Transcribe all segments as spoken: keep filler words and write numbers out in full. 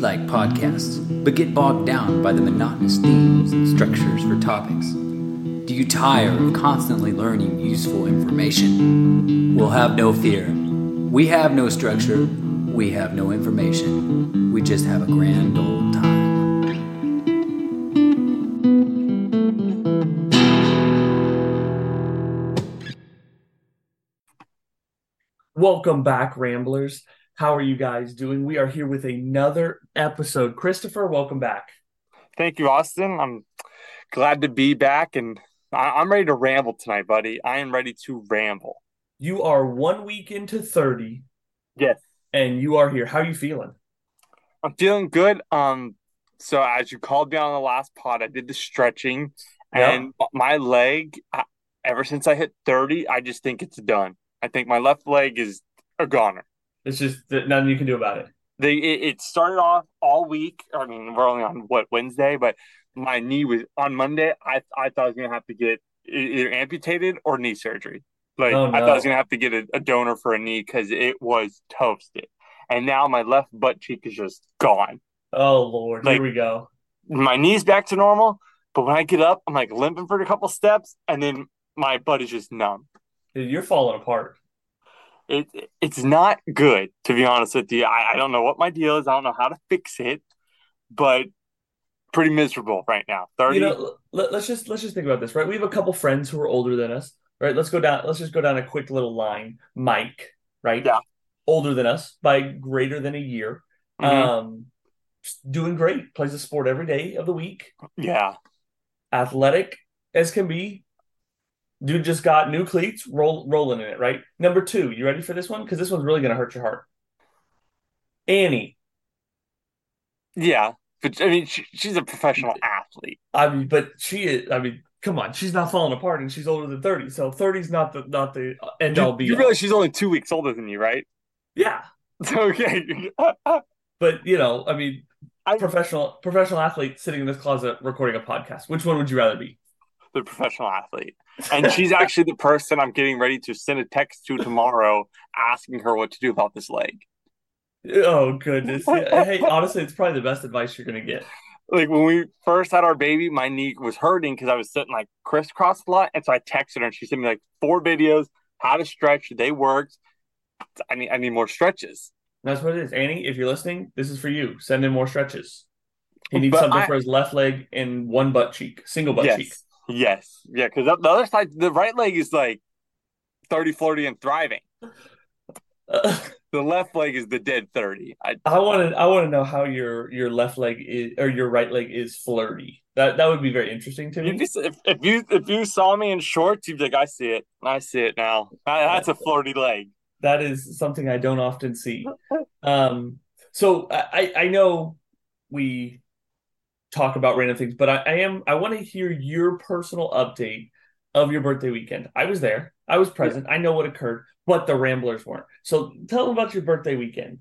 like podcasts, but get bogged down by the monotonous themes and structures for topics? Do you tire of constantly learning useful information? Well, have no fear. We have no structure. We have no information. We just have a grand old time. Welcome back, Ramblers. How are you guys doing? We are here with another episode. Christopher, welcome back. Thank you, Austin. I'm glad to be back, and I- I'm ready to ramble tonight, buddy. I am ready to ramble. You are one week into thirty. Yes. And you are here. How are you feeling? I'm feeling good. Um, so as you called me on the last pod, I did the stretching, yep. and my leg, I, ever since I hit thirty, I just think it's done. I think my left leg is a goner. It's just nothing you can do about it. They it, it started off all week. I mean, we're only on, what, Wednesday? But my knee was on Monday. I I thought I was going to have to get either amputated or knee surgery. Like oh, no. I thought I was going to have to get a, a donor for a knee because it was toasted. And now my left butt cheek is just gone. Oh, Lord. Like, here we go. My knee's back to normal. But when I get up, I'm like limping for a couple steps. And then my butt is just numb. Dude, you're falling apart. It It's not good, to be honest with you. I, I don't know what my deal is. I don't know how to fix it, but pretty miserable right now. thirty You know, let, let's just let's just think about this, right? We have a couple friends who are older than us, right? Let's go down. Let's just go down a quick little line. Mike, right? Yeah. Older than us by greater than a year. Mm-hmm. Um, doing great. Plays a sport every day of the week. Yeah. Athletic as can be. Dude just got new cleats, roll, rolling in it, right? Number two, you ready for this one? Because this one's really going to hurt your heart. Annie. Yeah, but I mean, she, she's a professional athlete. I mean, but she is, I mean, come on, she's not falling apart and she's older than thirty. So thirty's not the not the end all be all. You realize she's only two weeks older than you, right? Yeah. Okay. But, you know, I mean, I, professional professional athlete sitting in this closet recording a podcast. Which one would you rather be? The professional athlete. And she's actually the person I'm getting ready to send a text to tomorrow asking her what to do about this leg. Oh, goodness. Hey, honestly, it's probably the best advice you're going to get. Like, when we first had our baby, my knee was hurting because I was sitting, like, crisscross a lot. And so I texted her, and she sent me, like, four videos, how to stretch. They worked. I need, I need more stretches. That's what it is. Annie, if you're listening, this is for you. Send in more stretches. He needs but something I, for his left leg and one butt cheek, single butt yes. cheek. Yes. Yeah, because the other side, the right leg is like thirty, flirty, and thriving. Uh, the left leg is the dead thirty. I want to I want to know how your, your left leg is, or your right leg is flirty. That that would be very interesting to me. If you if you, if you saw me in shorts, you'd be like, I see it. I see it now. I, that's a flirty leg. That is something I don't often see. Um, so I, I know we... talk about random things, but I, I am I want to hear your personal update of your birthday weekend. I was there. I was present. I know what occurred, but the Ramblers weren't. So tell them about your birthday weekend.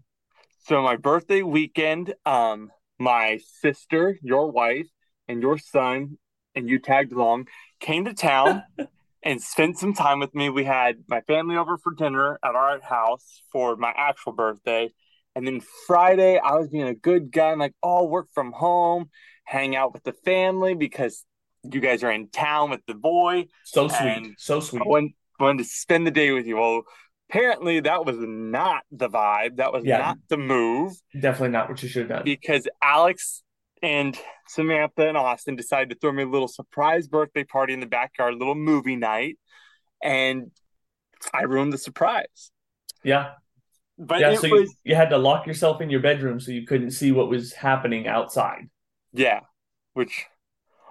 So my birthday weekend, um, my sister, your wife, and your son, and you tagged along, came to town and spent some time with me. We had my family over for dinner at our house for my actual birthday. And then Friday, I was being a good guy. I'm like, oh, work from home, hang out with the family because you guys are in town with the boy. So sweet. So sweet. I wanted, wanted to spend the day with you. Well, apparently that was not the vibe. That was yeah, not the move. Definitely not what you should have done. Because Alex and Samantha and Austin decided to throw me a little surprise birthday party in the backyard, a little movie night. And I ruined the surprise. Yeah. But yeah, so was, you, you had to lock yourself in your bedroom so you couldn't see what was happening outside. Yeah, which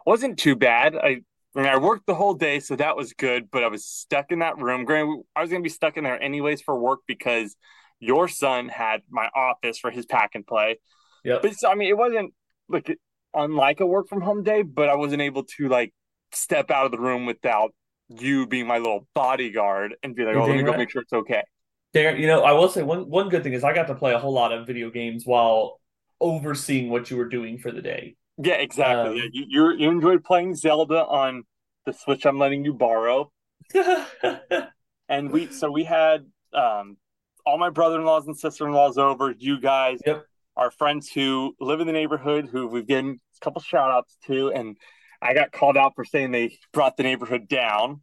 wasn't too bad. I, I mean, I worked the whole day, so that was good, but I was stuck in that room. Granted, I was going to be stuck in there anyways for work because your son had my office for his pack and play. Yeah, but so, I mean, it wasn't like unlike a work from home day, but I wasn't able to like step out of the room without you being my little bodyguard and be like, You're oh, let me right. go make sure it's okay. You know, I will say one, one good thing is I got to play a whole lot of video games while overseeing what you were doing for the day. Yeah, exactly. Um, yeah, you, you you enjoyed playing Zelda on the Switch I'm letting you borrow. and we so we had um, all my brother-in-laws and sister-in-laws over, you guys, yep. our friends who live in the neighborhood, who we've given a couple shout outs to, and I got called out for saying they brought the neighborhood down,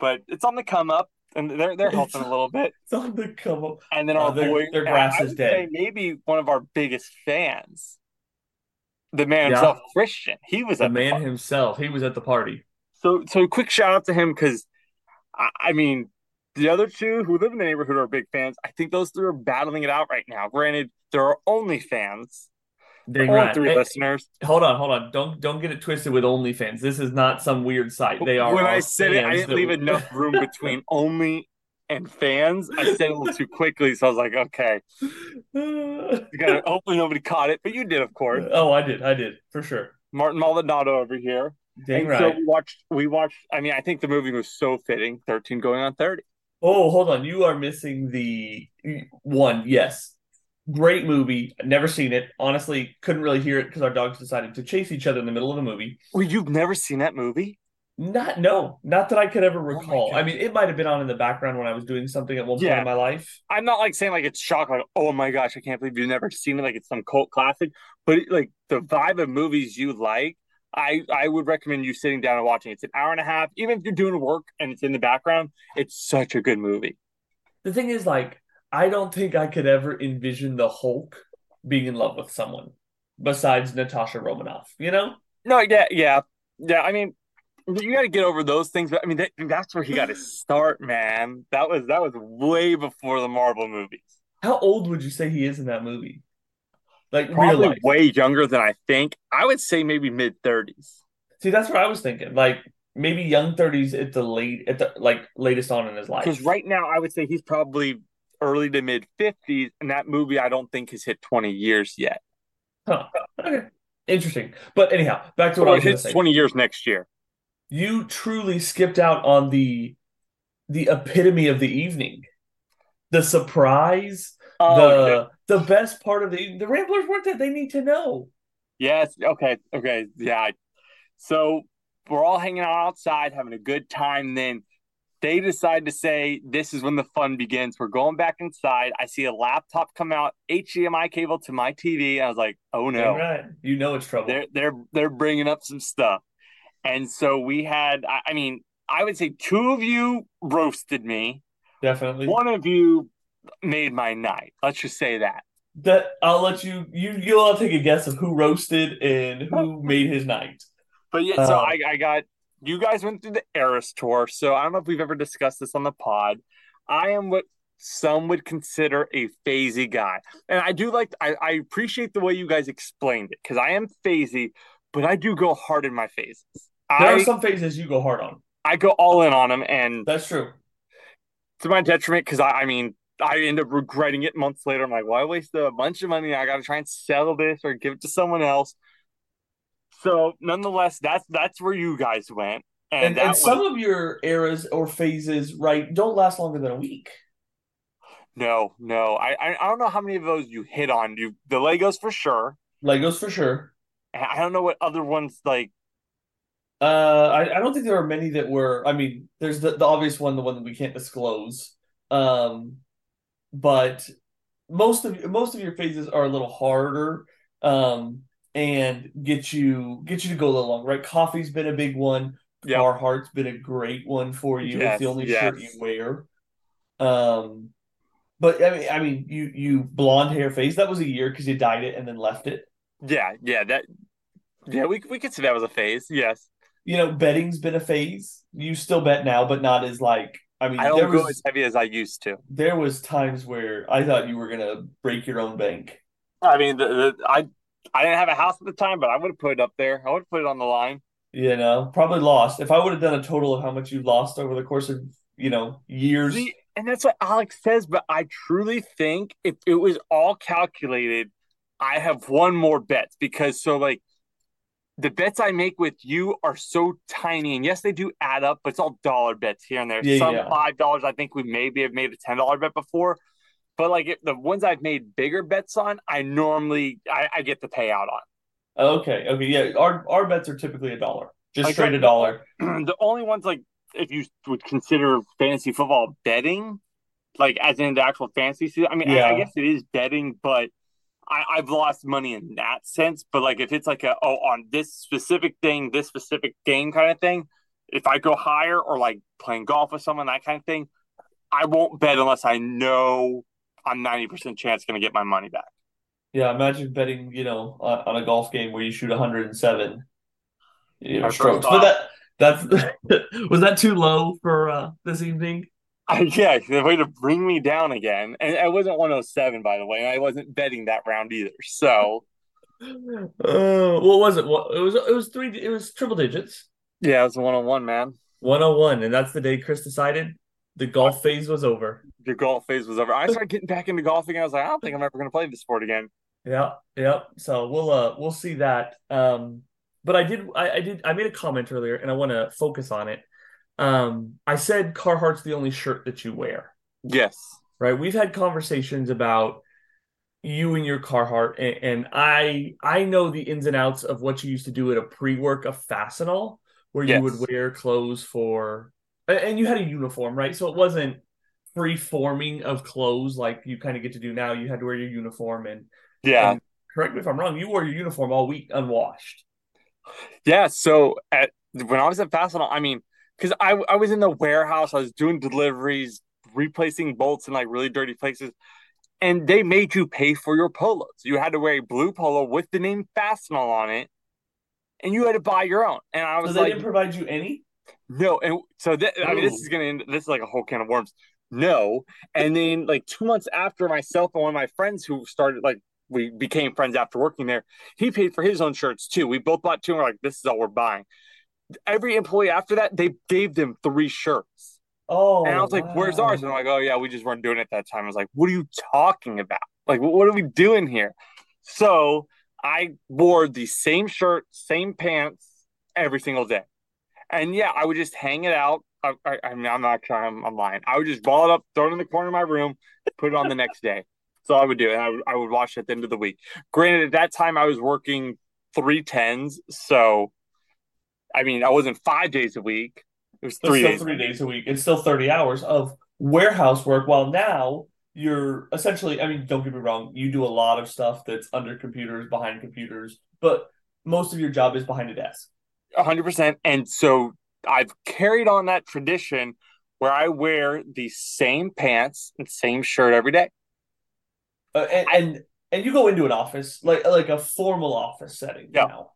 but it's on the come up, and they're they're helping a little bit. It's on the come up. And then our oh, boy, their grass is dead. Maybe one of our biggest fans, the man yeah. himself, Christian. He was the at man the himself. He was at the party. So so quick shout out to him, because I, I mean, the other two who live in the neighborhood are big fans. I think those three are battling it out right now. Granted, there are only fans. They right. three hey, listeners. Hold on, hold on. Don't don't get it twisted with OnlyFans. This is not some weird site. They are. When I said it, I didn't leave we... enough room between only and fans. I said it a little too quickly, so I was like, okay. You gotta, hopefully nobody caught it, but you did, of course. Oh, I did. I did for sure. Martin Maldonado over here. Dang and right. So we watched. We watched. I mean, I think the movie was so fitting. Thirteen Going on Thirty. Oh, hold on. You are missing the one. Yes. Great movie. Never seen it. Honestly, couldn't really hear it because our dogs decided to chase each other in the middle of the movie. Well, you've never seen that movie? Not, no. Not that I could ever recall. Oh I mean, it might have been on in the background when I was doing something at one yeah. point in my life. I'm not like saying like it's shock, like, oh my gosh, I can't believe you've never seen it. Like it's some cult classic. But like the vibe of movies you like, I, I would recommend you sitting down and watching. It's an hour and a half. Even if you're doing work and it's in the background, it's such a good movie. The thing is, like, I don't think I could ever envision the Hulk being in love with someone besides Natasha Romanoff, you know? No, yeah, yeah. Yeah, I mean, you got to get over those things. But I mean, that, that's where he got to start, man. That was that was way before the Marvel movies. How old would you say he is in that movie? Like, probably real life. Way younger than I think. I would say maybe mid-thirties. See, that's what I was thinking. Like, maybe young thirties at the late, at the like latest on in his life. Because right now, I would say he's probably early to mid fifties, and that movie I don't think has hit twenty years yet. Huh. Okay. Interesting. But anyhow, back to what well, I was going to say. It hits twenty years next year. You truly skipped out on the the epitome of the evening, the surprise, oh, the okay. the best part of the evening. The Ramblers weren't that they need to know. Yes. Okay. Okay. Yeah. So we're all hanging out outside, having a good time. Then they decide to say, this is when the fun begins. We're going back inside. I see a laptop come out, H D M I cable to my T V. I was like, oh, no. Right. You know it's trouble. They're, they're, they're bringing up some stuff. And so we had, I, I mean, I would say two of you roasted me. Definitely. One of you made my night. Let's just say that. That I'll let you, you, you'll all take a guess of who roasted and who made his night. But yeah, uh, so I, I got... You guys went through the Eras Tour, so I don't know if we've ever discussed this on the pod. I am what some would consider a phasey guy. And I do like, I, I appreciate the way you guys explained it, because I am phasey, but I do go hard in my phases. There I, are some phases you go hard on. I go all in on them, and... That's true. To my detriment, because I, I mean, I end up regretting it months later. I'm like, well, I wasted a bunch of money. I got to try and sell this or give it to someone else. So, nonetheless, that's that's where you guys went. And, and, and was, some of your eras or phases, right, don't last longer than a week. No, no. I, I don't know how many of those you hit on. You The Legos for sure. Legos for sure. I don't know what other ones, like... Uh, I, I don't think there are many that were... I mean, there's the, the obvious one, the one that we can't disclose. Um, but most of, most of your phases are a little harder. Um... And get you get you to go a little longer, right? Coffee's been a big one. Yep. Carhartt's been a great one for you. Yes, it's the only yes. shirt you wear. Um, but I mean, I mean, you you blonde hair phase. That was a year because you dyed it and then left it. Yeah, yeah, that. Yeah, we we could say that was a phase. Yes. You know, betting's been a phase. You still bet now, but not as like. I mean, I don't there go was, as heavy as I used to. There was times where I thought you were gonna break your own bank. I mean, the, the I. I didn't have a house at the time, but I would have put it up there. I would have put it on the line. You know, probably lost. If I would have done a total of how much you lost over the course of, you know, years. See, and that's what Alex says, but I truly think if it was all calculated, I have won more bets because so like the bets I make with you are so tiny. And yes, they do add up, but it's all dollar bets here and there. Yeah, Some yeah. five dollars. I think we maybe have made a ten dollars bet before. But, like, the ones I've made bigger bets on, I normally I, I get the payout on. Okay. Okay. Yeah. Our our bets are typically a dollar. Just like straight a dollar. The only ones, like, if you would consider fantasy football betting, like, as in the actual fantasy season. I mean, yeah. I, I guess it is betting, but I, I've lost money in that sense. But like, if it's like a, oh, on this specific thing, this specific game kind of thing, if I go higher or like playing golf with someone, that kind of thing, I won't bet unless I know I'm ninety percent chance going to get my money back. Yeah, imagine betting, you know, uh, on a golf game where you shoot one hundred seven, you know, strokes. But that that's was that too low for uh, this evening? Uh, yeah, the way to bring me down again. And I wasn't one oh seven, by the way, and I wasn't betting that round either. So, uh, what was it? What, it was it was three. It was triple digits. Yeah, it was one oh one, man. one oh one, and that's the day Chris decided the golf phase was over. The golf phase was over. I started getting back into golfing. I was like, I don't think I'm ever going to play this sport again. Yeah, yeah. So we'll uh we'll see that. Um, but I did I, I did I made a comment earlier, and I want to focus on it. Um, I said Carhartt's the only shirt that you wear. Yes. Right. We've had conversations about you and your Carhartt, and, and I I know the ins and outs of what you used to do at a pre-work of Fastenal, where yes. you would wear clothes for, and you had a uniform, right? So it wasn't free forming of clothes like you kind of get to do now. You had to wear your uniform, and yeah, and correct me if I'm wrong, you wore your uniform all week unwashed. Yeah. So at when I was at Fastenal, I mean, because I I was in the warehouse, I was doing deliveries, replacing bolts in like really dirty places, and they made you pay for your polos. You had to wear a blue polo with the name Fastenal on it, and you had to buy your own. And I was so they like, didn't provide you any? No, and so th- I mean, this is gonna end, this is like a whole can of worms. No, and then like two months after, myself and one of my friends who started like we became friends after working there, he paid for his own shirts too. We both bought two, and we're like, this is all we're buying. Every employee after that, they gave them three shirts. Oh, and I was like, wow. Where's ours? And I'm like, oh yeah, we just weren't doing it at that time. I was like, what are you talking about? Like, what are we doing here? So I wore the same shirt, same pants every single day. And yeah, I would just hang it out. I, I, I mean, I'm not trying. I'm, I'm lying. I would just ball it up, throw it in the corner of my room, put it on the next day. That's all I would do. And I would, I would wash it at the end of the week. Granted, at that time, I was working three tens. So, I mean, I wasn't five days a week. It was three, days, three days a week. It's still thirty hours of warehouse work. While now you're essentially, I mean, don't get me wrong, you do a lot of stuff that's under computers, behind computers, but most of your job is behind a desk. one hundred percent. And so I've carried on that tradition where I wear the same pants and same shirt every day. Uh, and, and and you go into an office, like like a formal office setting. Yeah. Now,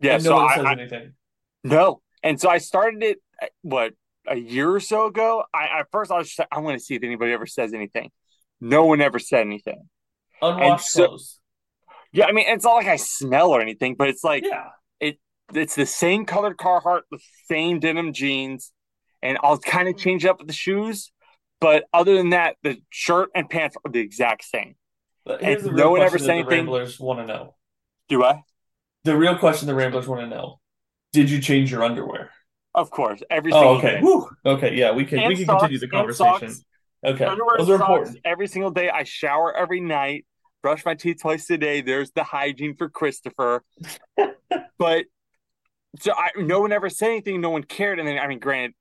yeah. And no so one says I, anything. No. And so I started it, what, a year or so ago? I At first, I was just like, I want to see if anybody ever says anything. No one ever said anything. Unwashed so, clothes. Yeah. I mean, it's not like I smell or anything, but it's like, yeah. It's the same colored Carhartt, the same denim jeans, and I'll kind of change up with the shoes. But other than that, the shirt and pants are the exact same. But here's and the real no one ever said anything. The Ramblers want to know. Do I? The real question the Ramblers want to know: did you change your underwear? Of course, every single oh, okay. day. Woo. Okay, yeah, we can and we can socks, continue the conversation. Socks, okay, underwear, those are socks, important. Every single day, I shower every night, brush my teeth twice a day. There's the hygiene for Christopher, but. So I, no one ever said anything. No one cared. And then, I mean, granted,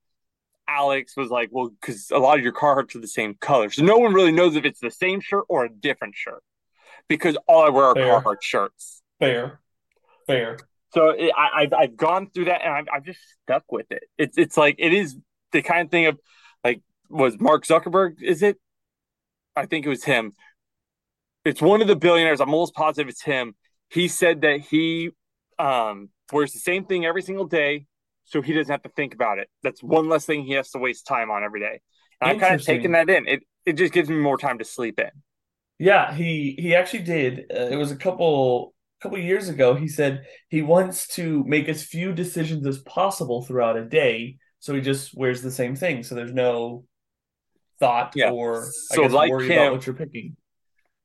Alex was like, well, because a lot of your Carhartts are the same color. So no one really knows if it's the same shirt or a different shirt because all I wear are Fair. Carhartt shirts. Fair. Fair. So it, I, I've, I've gone through that, and I've, I've just stuck with it. It's it's like it is the kind of thing of, like, was Mark Zuckerberg, is it? I think it was him. It's one of the billionaires. I'm almost positive it's him. He said that he – um. wears the same thing every single day, so he doesn't have to think about it. That's one less thing he has to waste time on every day. And I've kind of taken that in. It it just gives me more time to sleep in. Yeah, he he actually did. Uh, it was a couple couple years ago. He said he wants to make as few decisions as possible throughout a day, so he just wears the same thing. So there's no thought yeah. or so I guess, like worry him, about what you're picking.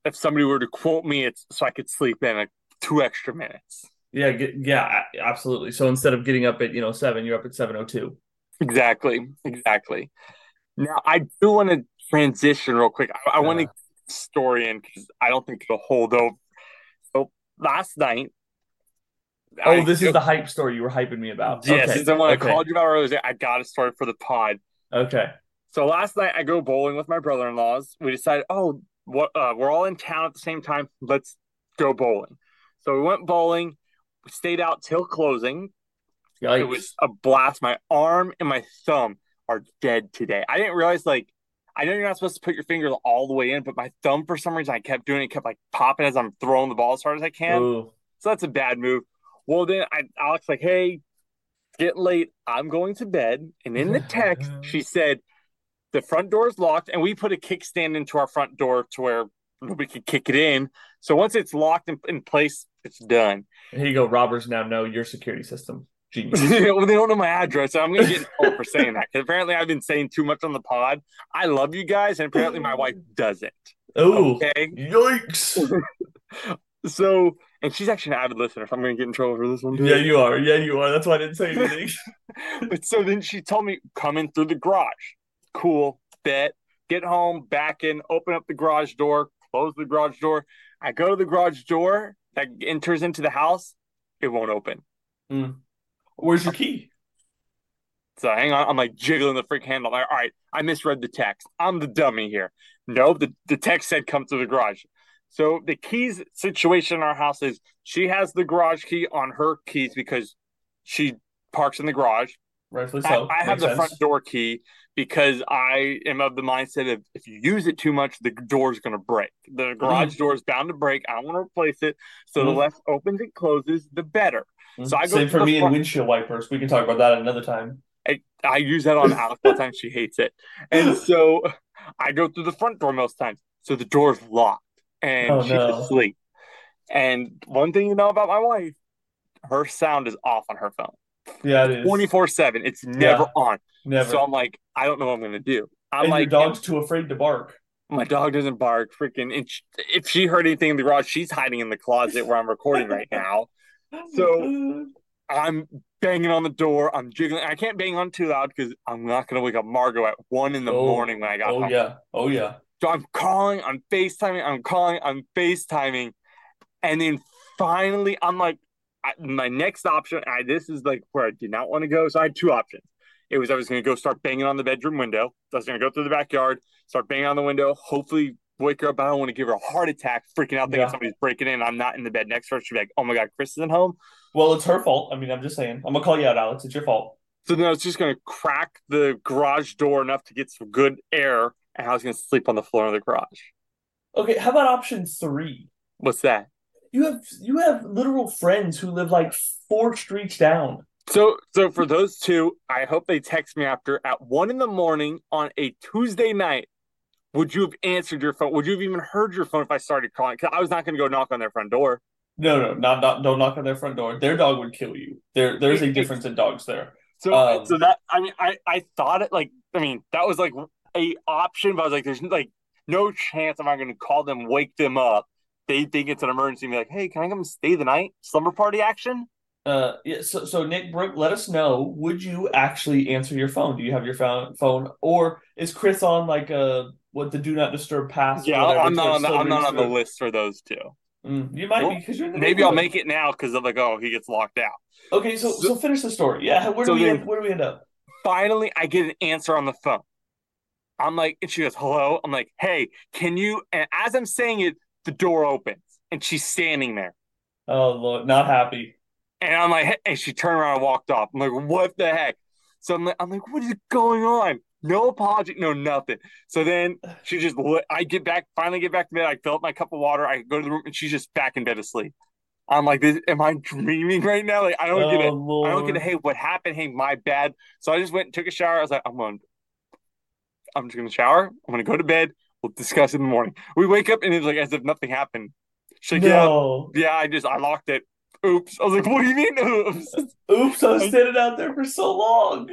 If somebody were to quote me, it's so I could sleep in like two extra minutes. Yeah, yeah, absolutely. So instead of getting up at, you know, seven, you're up at seven oh two. Exactly, exactly. Now, I do want to transition real quick. I, I yeah. want to get the story in because I don't think it'll hold over. So last night. Oh, I, this is the hype story you were hyping me about. Yes, okay. Since I want to okay. call you about earlier, I got a story for the pod. Okay. So last night, I go bowling with my brother-in-laws. We decided, oh, what, uh, we're all in town at the same time. Let's go bowling. So we went bowling, we stayed out till closing. Yikes. It was a blast. My arm and my thumb are dead today. I didn't realize, like, I know you're not supposed to put your fingers all the way in, but my thumb, for some reason, I kept doing it. It kept, like, popping as I'm throwing the ball as hard as I can. Ooh. So that's a bad move. Well, then I, Alex, like, hey, get late. I'm going to bed. And in the text, she said, the front door is locked, and we put a kickstand into our front door to where nobody could kick it in. So once it's locked in, in place, it's done. Here you go. Robbers now know your security system. Genius. Well, they don't know my address, so I'm going to get in trouble for saying that. Because apparently I've been saying too much on the pod. I love you guys, and apparently my wife doesn't. Oh, okay? Yikes. So, and she's actually an avid listener, so I'm going to get in trouble for this one. Too. Yeah, you are. Yeah, you are. That's why I didn't say anything. But so then she told me, come in through the garage. Cool. Bet. Get home, back in, open up the garage door, close the garage door. I go to the garage door that enters into the house. It won't open. Mm. Where's your key? So hang on. I'm like jiggling the freak handle. Like, all right, I misread the text. I'm the dummy here. No, the, the text said come through the garage. So the keys situation in our house is she has the garage key on her keys because she parks in the garage. Rightfully so. I, I have the front door key because I am of the mindset of if you use it too much, the door is going to break. The garage mm-hmm. door is bound to break. I want to replace it. So mm-hmm. the less opens and closes, the better. So I go Same for me front. And windshield wipers. We can talk about that another time. I, I use that on Alex all the time. She hates it. And so I go through the front door most times. So the door's locked and oh, she's no. asleep. And one thing you know about my wife, her sound is off on her phone. Yeah, it is. twenty-four seven. It's never yeah, on. Never. So I'm like, I don't know what I'm going to do. I'm and like, your dog's too afraid to bark. My dog doesn't bark. Freaking. And she, if she heard anything in the garage, she's hiding in the closet where I'm recording right now. So I'm banging on the door. I'm jiggling. I can't bang on too loud because I'm not going to wake up Margo at one in the oh, morning when I got oh, home. Oh, yeah. Oh, yeah. So I'm calling. I'm FaceTiming. I'm calling. I'm FaceTiming. And then finally, I'm like, I, my next option, I, this is like where I did not want to go. So I had two options. It was I was going to go start banging on the bedroom window. So I was going to go through the backyard, start banging on the window, hopefully wake her up. I don't want to give her a heart attack, freaking out, thinking yeah. somebody's breaking in. I'm not in the bed next to her. She'd be like, oh my God, Chris isn't home. Well, it's her fault. I mean, I'm just saying. I'm going to call you out, Alex. It's your fault. So then I was just going to crack the garage door enough to get some good air, and I was going to sleep on the floor of the garage. Okay, how about option three? What's that? You have you have literal friends who live like four streets down. So so for those two, I hope they text me after at one in the morning on a Tuesday night. Would you have answered your phone? Would you have even heard your phone if I started calling? Because I was not going to go knock on their front door. No, no, not, not don't knock on their front door. Their dog would kill you. There, there's a difference in dogs there. So um, so that I mean I I thought it like I mean that was like a option, but I was like there's like no chance am I going to call them, wake them up. They think it's an emergency and be like, hey, can I come stay the night? Slumber party action? Uh, yeah. So, so Nick Brooke, let us know, would you actually answer your phone? Do you have your phone? Or is Chris on like a, what, the do not disturb pass? Yeah, I'm not on, the, I'm not on the list for those two. Mm, you might well, be because you're in the Maybe I'll make it now because I'm like, oh, he gets locked out. Okay, so so, so finish the story. Yeah, where do, so we end, where do we end up? Finally, I get an answer on the phone. I'm like, and she goes, hello? I'm like, hey, can you, and as I'm saying it, the door opens and she's standing there. Oh Lord, not happy. And I'm like, hey, and she turned around and walked off. I'm like, what the heck? So I'm like, I'm like, what is going on? No apology, no nothing. So then she just, I get back, finally get back to bed. I fill up my cup of water. I go to the room and she's just back in bed asleep. I'm like, this, am I dreaming right now? Like I don't oh, get it. Lord. I don't get it. Hey, what happened? Hey, my bad. So I just went and took a shower. I was like, I'm going, I'm just going to shower. I'm going to go to bed. We'll discuss in the morning. We wake up and it's like as if nothing happened. She's like, no. yeah, yeah, I just, I locked it. Oops. I was like, what do you mean, oops? Oops, I was standing out there for so long.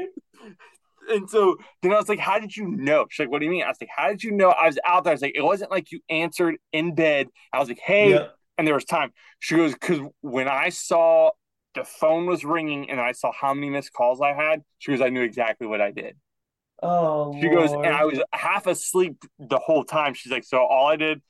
And so then I was like, how did you know? She's like, what do you mean? I was like, how did you know? I was out there. I was like, it wasn't like you answered in bed. I was like, hey. Yeah. And there was time. She goes, because when I saw the phone was ringing and I saw how many missed calls I had, she goes, I knew exactly what I did. Oh, she goes, Lord. And I was half asleep the whole time. She's like, so all I did,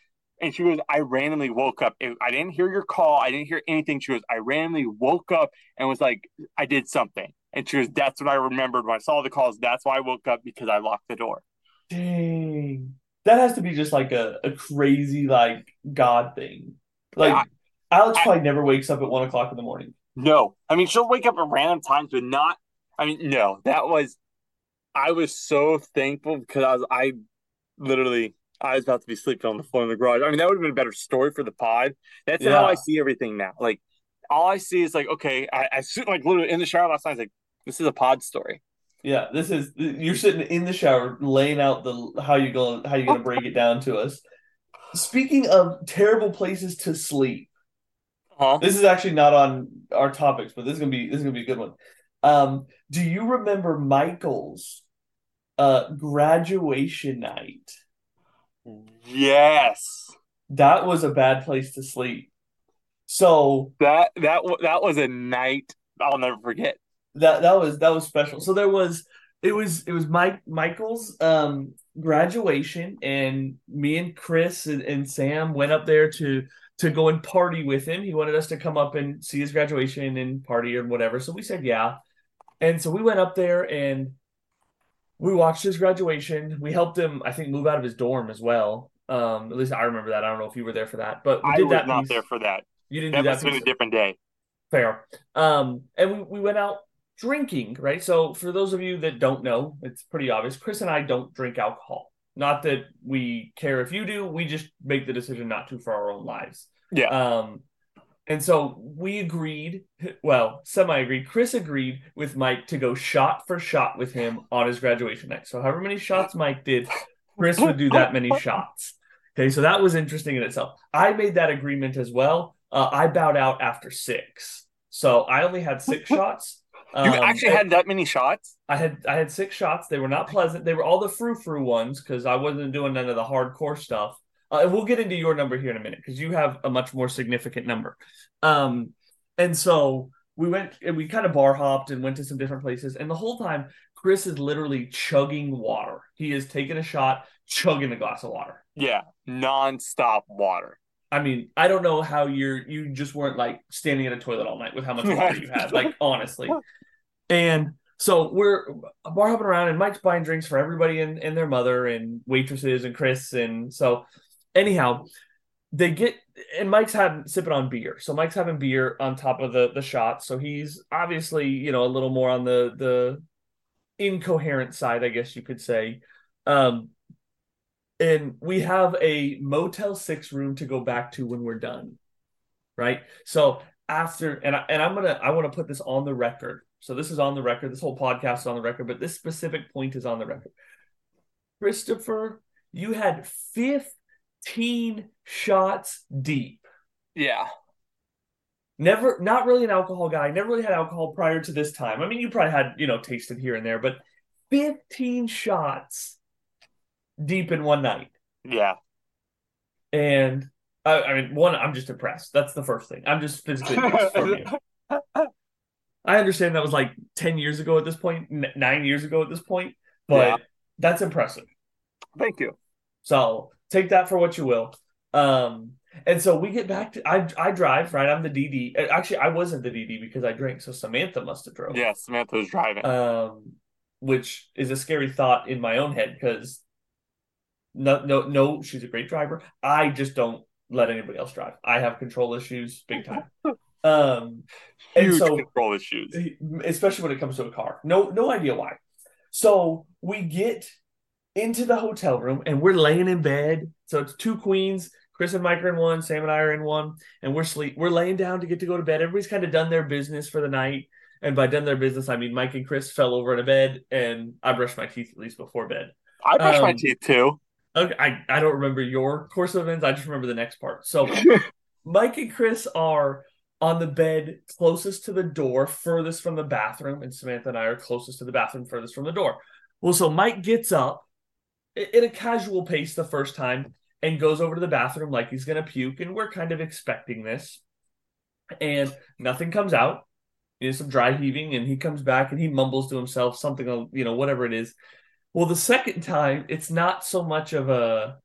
and she goes, I randomly woke up. I didn't hear your call. I didn't hear anything. She goes, I randomly woke up and was like, I did something. And she goes, that's what I remembered when I saw the calls. That's why I woke up because I locked the door. Dang. That has to be just like a, a crazy, like, God thing. Like, Alex I, probably never wakes up at one o'clock in the morning. No. I mean, she'll wake up at random times, but not, I mean, no, that was, I was so thankful because I was, I literally, I was about to be sleeping on the floor in the garage. I mean, that would have been a better story for the pod. That's yeah. how I see everything now. Like, all I see is like, okay, I, I sit like literally in the shower last night. I was like, this is a pod story. Yeah, this is, you're sitting in the shower laying out the how you going how you're gonna break it down to us. Speaking of terrible places to sleep, uh-huh. this is actually not on our topics, but this is gonna be this is gonna be a good one. Um, do you remember Michael's uh, graduation night? Yes, that was a bad place to sleep. So that that that was a night I'll never forget. That that was that was special. So there was it was it was Mike Michael's um, graduation, and me and Chris and, and Sam went up there to to go and party with him. He wanted us to come up and see his graduation and party or whatever. So we said yeah, and so we went up there and we watched his graduation. We helped him, I think, move out of his dorm as well. Um, at least I remember that. I don't know if you were there for that, but we did I was that not piece. There for that. You didn't. That do must that have been a different day. Fair. Um, and we, we went out. Drinking, right? So for those of you that don't know, it's pretty obvious. Chris and I don't drink alcohol. Not that we care if you do. We just make the decision not to for our own lives. Yeah. Um, and so we agreed, well, semi-agreed. Chris agreed with Mike to go shot for shot with him on his graduation night. So however many shots Mike did, Chris would do that many shots. Okay, so that was interesting in itself. I made that agreement as well. Uh, I bowed out after six. So I only had six shots. You um, actually had that many shots? I had I had six shots. They were not pleasant. They were all the frou-frou ones because I wasn't doing none of the hardcore stuff. Uh, and we'll get into your number here in a minute because you have a much more significant number. Um, and so we went and we kind of bar hopped and went to some different places. And the whole time, Chris is literally chugging water. He is taking a shot, chugging a glass of water. Yeah, nonstop water. I mean, I don't know how you're you just weren't like standing in a toilet all night with how much water you had. Like, honestly. And so we're bar hopping around, and Mike's buying drinks for everybody and, and their mother and waitresses and Chris. And so anyhow, they get and Mike's having sipping on beer. So Mike's having beer on top of the, the shot. So he's obviously, you know, a little more on the the incoherent side, I guess you could say. Um, and we have a Motel six room to go back to when we're done. Right. So after and I, and I'm going to I want to put this on the record. So this is on the record. This whole podcast is on the record, but this specific point is on the record. Christopher, you had fifteen shots deep. Yeah. Never, not really an alcohol guy. Never really had alcohol prior to this time. I mean, you probably had, you know, tasted here and there, but fifteen shots deep in one night. Yeah. And, I, I mean, one, I'm just impressed. That's the first thing. I'm just physically impressed from you. I understand that was like ten years ago at this point, nine years ago at this point, but yeah. That's impressive. Thank you. So take that for what you will. Um, and so we get back to, I I drive, right? I'm the D D. Actually, I wasn't the D D because I drank, so Samantha must have drove. Yeah, Samantha was driving. Um, which is a scary thought in my own head because no, no, no, she's a great driver. I just don't let anybody else drive. I have control issues big time. Um, Huge and so, control issues, especially when it comes to a car. No, no idea why. So we get into the hotel room and we're laying in bed. So it's two queens. Chris and Mike are in one. Sam and I are in one. And we're sleep. We're laying down to get to go to bed. Everybody's kind of done their business for the night. And by done their business, I mean Mike and Chris fell over in a bed, and I brushed my teeth at least before bed. I brushed um, my teeth too. Okay, I I don't remember your course of events. I just remember the next part. So Mike and Chris are on the bed closest to the door, furthest from the bathroom. And Samantha and I are closest to the bathroom, furthest from the door. Well, so Mike gets up at a casual pace the first time and goes over to the bathroom like he's going to puke. And we're kind of expecting this. And nothing comes out. There's some dry heaving. And he comes back and he mumbles to himself something, you know, whatever it is. Well, the second time, it's not so much of a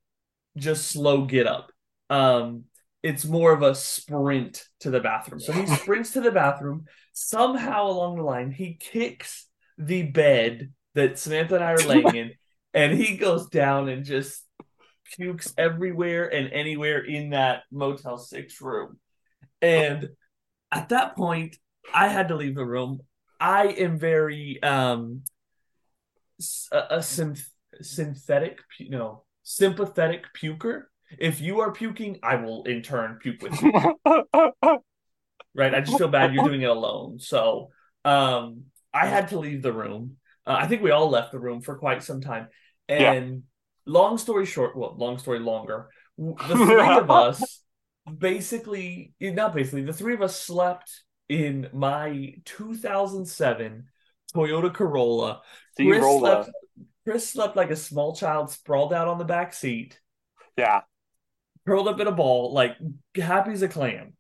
just slow get up. Um, It's more of a sprint to the bathroom. So he sprints to the bathroom. Somehow along the line, he kicks the bed that Samantha and I are laying in, and he goes down and just pukes everywhere and anywhere in that Motel six room. And at that point, I had to leave the room. I am very um, a, a synth- synthetic, you know, sympathetic puker. If you are puking, I will in turn puke with you. Right? I just feel bad you're doing it alone. So um, I had to leave the room. Uh, I think we all left the room for quite some time. And yeah. long story short, well, long story longer, the three of us basically, not basically, the three of us slept in my two thousand seven Toyota Corolla. Chris slept, Chris slept like a small child, sprawled out on the back seat. Yeah. Curled up in a ball, like happy as a clam.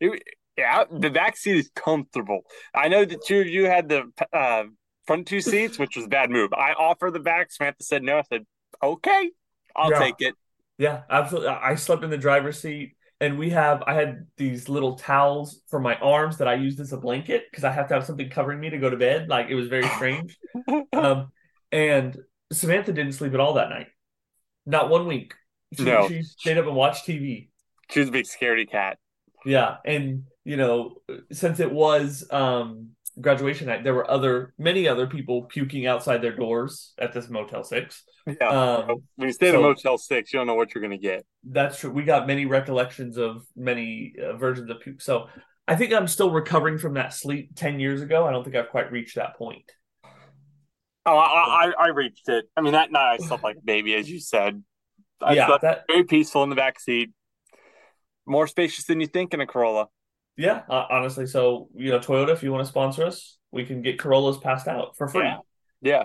It, yeah, the back seat is comfortable. I know the two of you had the uh, front two seats, which was a bad move. I offered the back. Samantha said no. I said, okay, I'll yeah. take it. Yeah, absolutely. I slept in the driver's seat, and we have, I had these little towels for my arms that I used as a blanket because I have to have something covering me to go to bed. Like, it was very strange. um, and Samantha didn't sleep at all that night. Not one week. She, no. she stayed up and watched T V. She was a big scaredy cat. Yeah, and, you know, since it was um, graduation night, there were other many other people puking outside their doors at this Motel six. Yeah, um, when you stay so, at a Motel six, you don't know what you're going to get. That's true. We got many recollections of many uh, versions of puke. So I think I'm still recovering from that sleep ten years ago. I don't think I've quite reached that point. Oh, I, I, I reached it. I mean, that night I slept like a baby, as you said. I yeah, slept that, very peaceful in the backseat. More spacious than you think in a Corolla. Yeah, uh, honestly. So, you know, Toyota, if you want to sponsor us, we can get Corollas passed out for free. Yeah, yeah,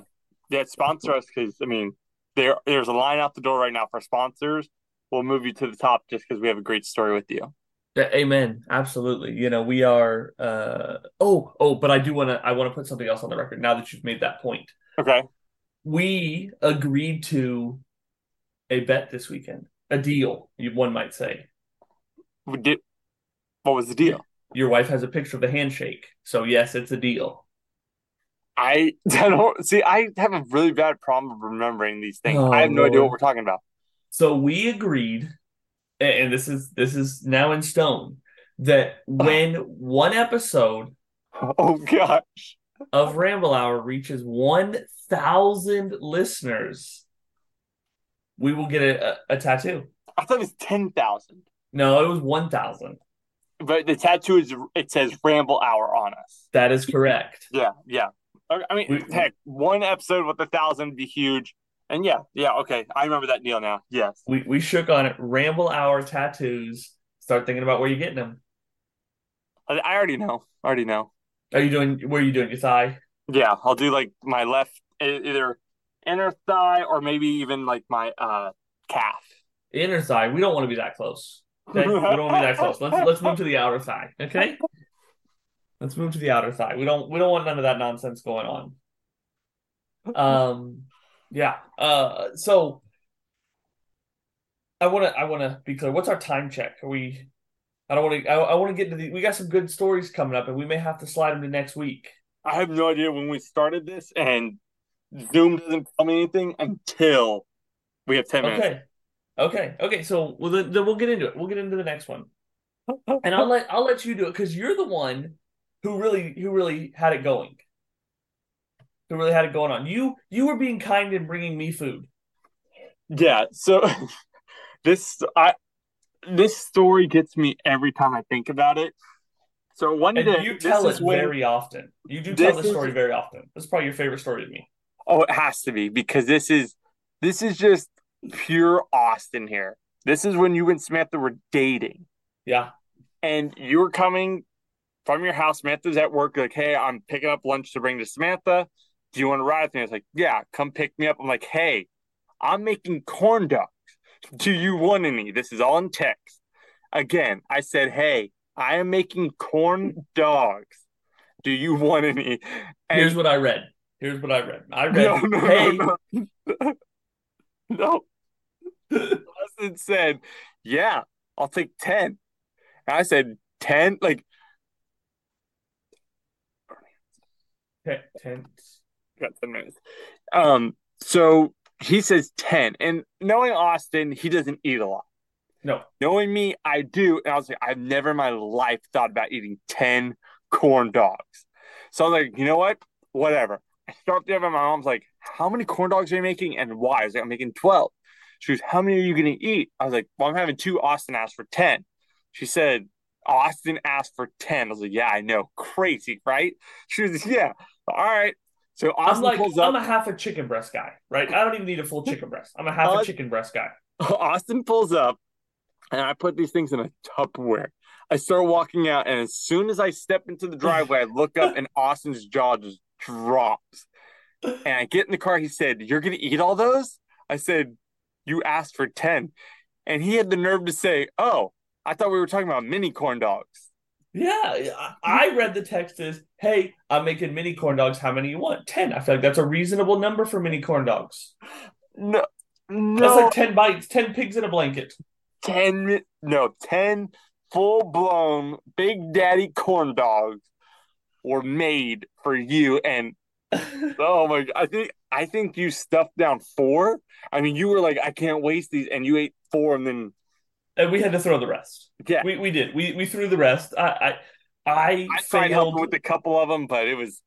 yeah sponsor us because, I mean, there there's a line out the door right now for sponsors. We'll move you to the top just because we have a great story with you. Amen. Absolutely. You know, we are. Uh, oh, oh, but I do want to I want to put something else on the record now that you've made that point. Okay. We agreed to a bet this weekend, a deal, one might say. We did. What was the deal? Your wife has a picture of the handshake. So, yes, it's a deal. I, I don't see. I have a really bad problem remembering these things. Oh, I have no Lord. idea what we're talking about. So we agreed, and this is this is now in stone, that when one episode oh gosh of Ramble Hour reaches one thousand listeners, we will get a, a, a tattoo. I thought it was ten thousand. No, it was one thousand. But the tattoo, is it says Ramble Hour on us. That is correct. Yeah, yeah. I mean, we, heck, one episode with one thousand would be huge. And yeah, yeah, okay. I remember that deal now. Yes. We we shook on it. Ramble Hour tattoos. Start thinking about where you're getting them. I, I already know. I already know. Are you doing, where are you doing? Your thigh? Yeah, I'll do like my left, either inner thigh or maybe even like my uh, calf. Inner thigh. We don't want to be that close. Okay? We don't want to be that close. Let's let's move to the outer thigh. Okay. Let's move to the outer thigh. We don't we don't want none of that nonsense going on. Um, yeah. Uh, so I want to I want to be clear. What's our time check? Are we? I don't want to. I, I want to get to the. We got some good stories coming up, and we may have to slide them to next week. I have no idea when we started this, and Zoom doesn't tell me anything until we have ten minutes. Okay. Okay, okay, so we'll, then we'll get into it. We'll get into the next one, and I'll let I'll let you do it because you're the one who really who really had it going, who really had it going on. You you were being kind in bringing me food. Yeah, so this I this story gets me every time I think about it. So one and day you tell it very often. You do tell the story very often. This is probably your favorite story to me. Oh, it has to be because this is this is just. Pure Austin here. This is when you and Samantha were dating. Yeah. And you were coming from your house. Samantha's at work. Like, hey, I'm picking up lunch to bring to Samantha. Do you want to ride with me? I was like, yeah, come pick me up. I'm like, hey, I'm making corn dogs. Do you want any? This is all in text. Again, I said, hey, I am making corn dogs. Do you want any? And Here's what I read. Here's what I read. I read, no, no, hey. No, no. No. Austin said, yeah, I'll take ten. And I said, ten? Like, ten. ten. Got ten minutes. Um, so he says ten. And knowing Austin, he doesn't eat a lot. No. Knowing me, I do. And I was like, I've never in my life thought about eating ten corn dogs. So I was like, you know what? Whatever. I stopped there, but my mom's like, how many corn dogs are you making and why? I was like, I'm making twelve. She was, how many are you going to eat? I was like, well, I'm having two. Austin asked for ten. She said, Austin asked for ten. I was like, yeah, I know. Crazy, right? She was, yeah. All right. So Austin I'm like, pulls up. I'm a half a chicken breast guy, right? I don't even need a full chicken breast. I'm a half uh, a chicken breast guy. Austin pulls up, and I put these things in a Tupperware. I start walking out, and as soon as I step into the driveway, I look up, and Austin's jaw just drops. And I get in the car. He said, you're going to eat all those? I said, you asked for ten. And he had the nerve to say, oh, I thought we were talking about mini corn dogs. Yeah, I read the text as, hey, I'm making mini corn dogs. How many you want? ten. I feel like that's a reasonable number for mini corn dogs. No, no. That's like ten bites, ten pigs in a blanket. ten, no, ten full-blown Big Daddy corn dogs were made for you. And, oh, my God, I think I think you stuffed down four. I mean, you were like, I can't waste these, and you ate four and then... And we had to throw the rest. Yeah, we we did. We we threw the rest. I I I, I tried helping with a couple of them, but it was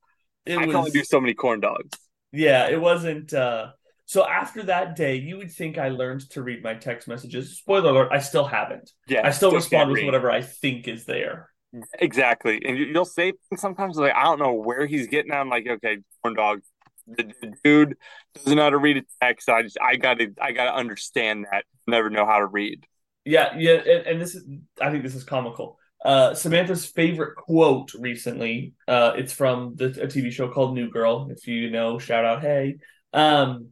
it I was, can only do so many corn dogs. Yeah, it wasn't. Uh, so after that day, you would think I learned to read my text messages. Spoiler alert: I still haven't. Yeah, I still, still respond with whatever I think is there. Exactly, and you'll say sometimes like I don't know where he's getting. I'm like, okay, corn dogs. The, the dude doesn't know how to read a text. I just I gotta I gotta understand that. Never know how to read. Yeah, yeah, and, and this is—I think this is comical. Uh, Samantha's favorite quote recently. Uh, it's from the, a T V show called New Girl. If you know, shout out, hey. Um,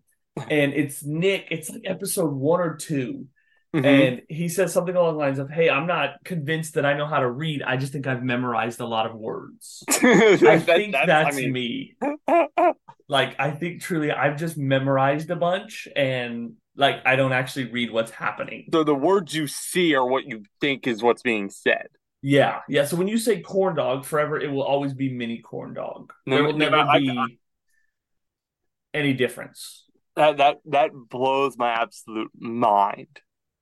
and it's Nick. It's like episode one or two, mm-hmm. and he says something along the lines of, "Hey, I'm not convinced that I know how to read. I just think I've memorized a lot of words." I that, think that's, that's I mean... me. Like, I think truly, I've just memorized a bunch and. Like, I don't actually read what's happening. So the words you see are what you think is what's being said. Yeah. Yeah. So when you say corn dog forever, it will always be mini corn dog. No, there will no, never no, be I, I, any difference. That, that that blows my absolute mind.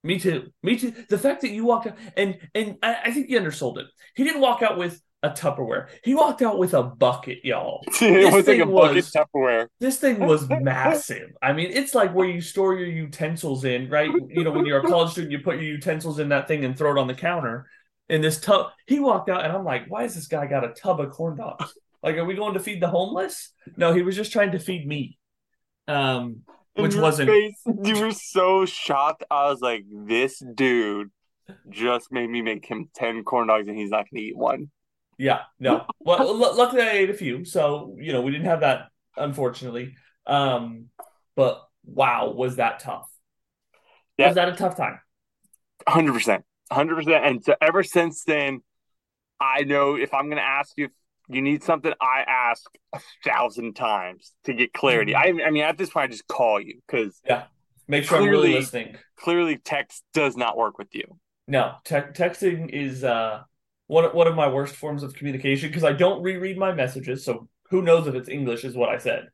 Me too. Me too. The fact that you walked out, and, and I, I think you undersold it. He didn't walk out with a Tupperware. He walked out with a bucket, y'all. It was like a bucket was, Tupperware. This thing was massive. I mean, it's like where you store your utensils in, right? You know, when you're a college student, you put your utensils in that thing and throw it on the counter. In this tub, he walked out, and I'm like, why has this guy got a tub of corn dogs? Like, are we going to feed the homeless? No, he was just trying to feed me. Um, which wasn't. Face, you were so shocked. I was like, this dude just made me make him ten corn dogs, and he's not going to eat one. Yeah, no. Well, l- luckily I ate a few, so, you know, we didn't have that, unfortunately. Um, but, wow, was that tough. Yeah. Was that a tough time? one hundred percent. one hundred percent. And so ever since then, I know if I'm going to ask you if you need something, I ask a thousand times to get clarity. Mm-hmm. I, I mean, at this point, I just call you because yeah, make sure clearly, I'm really listening. Clearly, text does not work with you. No, te- texting is... Uh... One, one of my worst forms of communication, because I don't reread my messages, so who knows if it's English is what I said.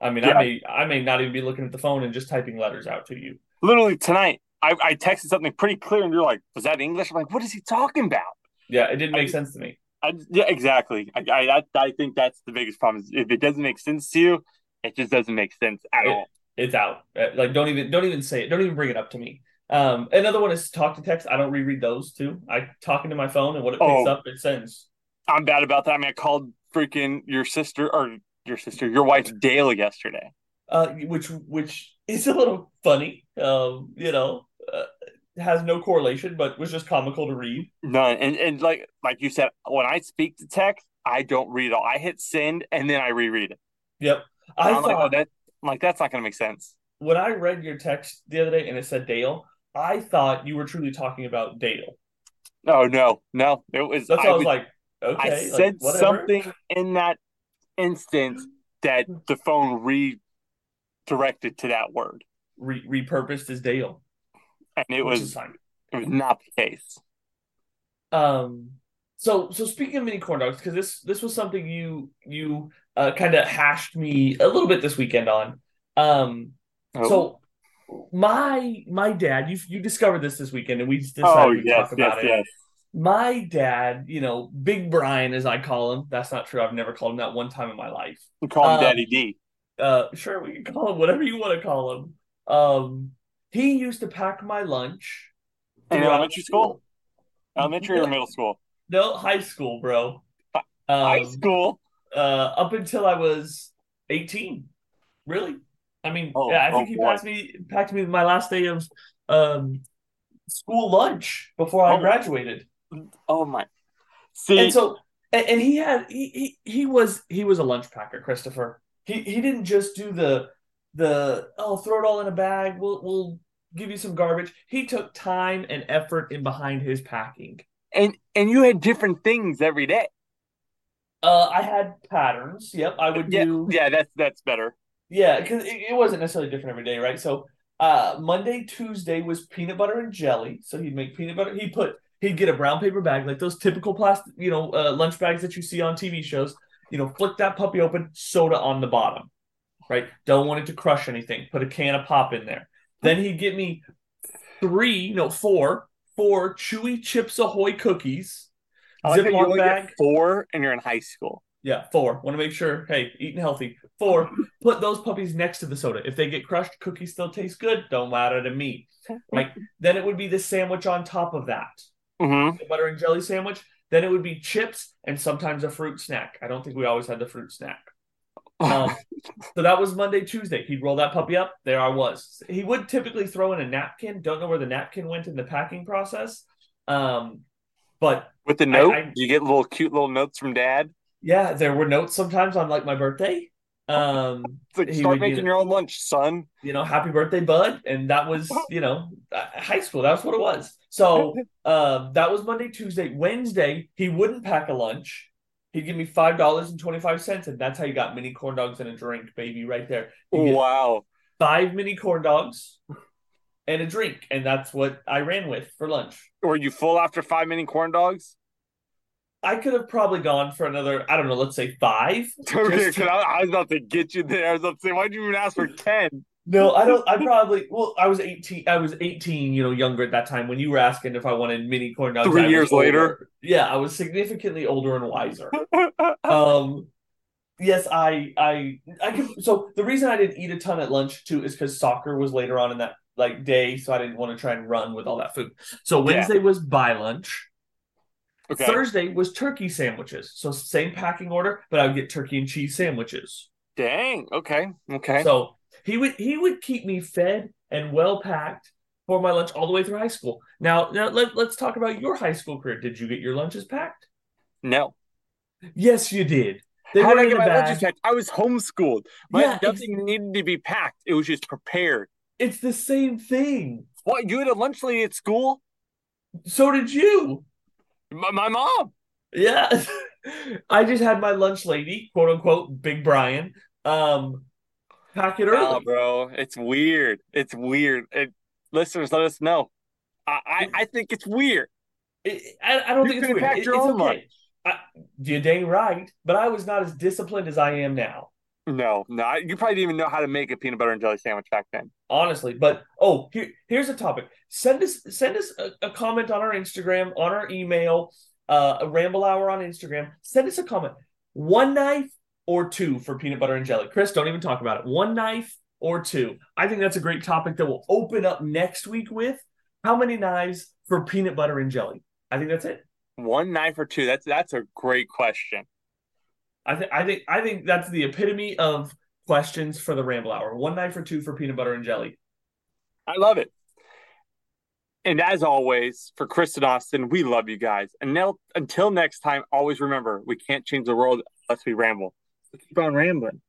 I mean, yeah. I may I may not even be looking at the phone and just typing letters out to you. Literally tonight, I, I texted something pretty clear, and you're like, was that English? I'm like, what is he talking about? Yeah, it didn't make I, sense to me. I, yeah, exactly. I, I I think that's the biggest problem. Is if it doesn't make sense to you, it just doesn't make sense at it, all. It's out. Like, don't even don't even say it. Don't even bring it up to me. Um, another one is talk to text. I don't reread those too. I talk into my phone and what it picks oh, up, it sends. I'm bad about that. I mean, I called freaking your sister or your sister, your wife Dale yesterday. Uh, which which is a little funny. Um, you know, uh, has no correlation, but was just comical to read. None. And and like like you said, when I speak to text, I don't read it all. I hit send and then I reread it. Yep. I I'm thought like, oh, that, I'm like that's not going to make sense. When I read your text the other day and it said Dale. I thought you were truly talking about Dale. Oh, no, no. It was, That's I, I was like, okay. I like, said whatever. Something in that instance that the phone redirected to that word. Re- repurposed as Dale. And it was, it was not the case. Um. So so speaking of mini corn dogs, because this, this was something you, you uh, kind of hashed me a little bit this weekend on. Um. Oh. So my my dad, you you discovered this this weekend, and we just decided oh, to yes, talk about yes, it. Yes. My dad, you know, Big Brian, as I call him. That's not true. I've never called him that one time in my life. We call him um, Daddy D. Uh, sure, we can call him whatever you want to call him. Um, he used to pack my lunch. In elementary school? Elementary yeah. or middle school? No, high school, bro. Um, high school? Uh, up until I was eighteen. Really? I mean, oh, yeah, I think oh, he packed me, packed me my last day of um, school lunch before I oh, graduated. Oh, my. See? And so, and, and he had, he, he he was he was a lunch packer, Christopher. He he didn't just do the, the oh, throw it all in a bag, we'll we'll give you some garbage. He took time and effort in behind his packing. And and you had different things every day. Uh, I had patterns. Yep, I would yeah, do. Yeah, that's that's better. Yeah, because it, it wasn't necessarily different every day, right? So uh, Monday, Tuesday was peanut butter and jelly. So he'd make peanut butter. He put he'd get a brown paper bag, like those typical plastic, you know, uh, lunch bags that you see on T V shows. You know, flick that puppy open, soda on the bottom, right? Don't want it to crush anything. Put a can of pop in there. Then he'd get me three, no, four, four Chewy Chips Ahoy cookies. I like Ziploc bag. Four, and you're in high school. Yeah, four. Want to make sure, hey, eating healthy. Four, put those puppies next to the soda. If they get crushed, cookies still taste good. Don't matter to me. Like, then it would be the sandwich on top of that. Mm-hmm. The butter and jelly sandwich. Then it would be chips and sometimes a fruit snack. I don't think we always had the fruit snack. Um, so that was Monday, Tuesday. He'd roll that puppy up. There I was. He would typically throw in a napkin. Don't know where the napkin went in the packing process. Um, but with the note, I, I, you get little cute little notes from Dad. Yeah, there were notes sometimes on like my birthday. Um, like, start would, making you know, your own lunch, son. You know, happy birthday, bud. And that was, you know, high school. That's what it was. So uh, that was Monday, Tuesday. Wednesday, he wouldn't pack a lunch. He'd give me five dollars and twenty-five cents, and that's how you got mini corn dogs and a drink, baby, right there. Wow. Five mini corn dogs and a drink, and that's what I ran with for lunch. Were you full after five mini corn dogs? I could have probably gone for another, I don't know, let's say five. Okay, to... I was about to get you there. I was about to say, why did you even ask for ten? No, I don't, I probably, well, I was eighteen, I was eighteen, you know, younger at that time when you were asking if I wanted mini corn dogs. Three years later? Yeah, I was significantly older and wiser. um, yes, I, I, I could, so the reason I didn't eat a ton at lunch too is because soccer was later on in that like day, so I didn't want to try and run with all that food. So Wednesday yeah. was buy lunch. Okay. Thursday was turkey sandwiches. So same packing order, but I would get turkey and cheese sandwiches. Dang. Okay. Okay. So he would he would keep me fed and well packed for my lunch all the way through high school. Now, now let, let's talk about your high school career. Did you get your lunches packed? No. Yes, you did. They How did I get my lunches packed? I was homeschooled. My yeah, nothing needed to be packed. It was just prepared. It's the same thing. What? You had a lunch lady at school? So did you. My, my mom. Yeah. I just had my lunch lady, quote unquote, Big Brian, um, pack it early. Oh, bro. It's weird. It's weird. It, listeners, let us know. I, I, I think it's weird. It, I, I don't you think it's weird. Pack your it, own it's okay. I, you're dang right. But I was not as disciplined as I am now. No, no. You probably didn't even know how to make a peanut butter and jelly sandwich back then. Honestly, but oh, here, here's a topic. Send us send us a, a comment on our Instagram, on our email, uh, a ramble hour on Instagram. Send us a comment. One knife or two for peanut butter and jelly. Chris, don't even talk about it. One knife or two. I think that's a great topic that we'll open up next week with. How many knives for peanut butter and jelly? I think that's it. One knife or two. That's that's a great question. I think I think I think that's the epitome of questions for the Ramble Hour. One knife or two for peanut butter and jelly. I love it. And as always, for Chris and Austin, we love you guys. And now, until next time, always remember, we can't change the world unless we ramble. Keep on rambling.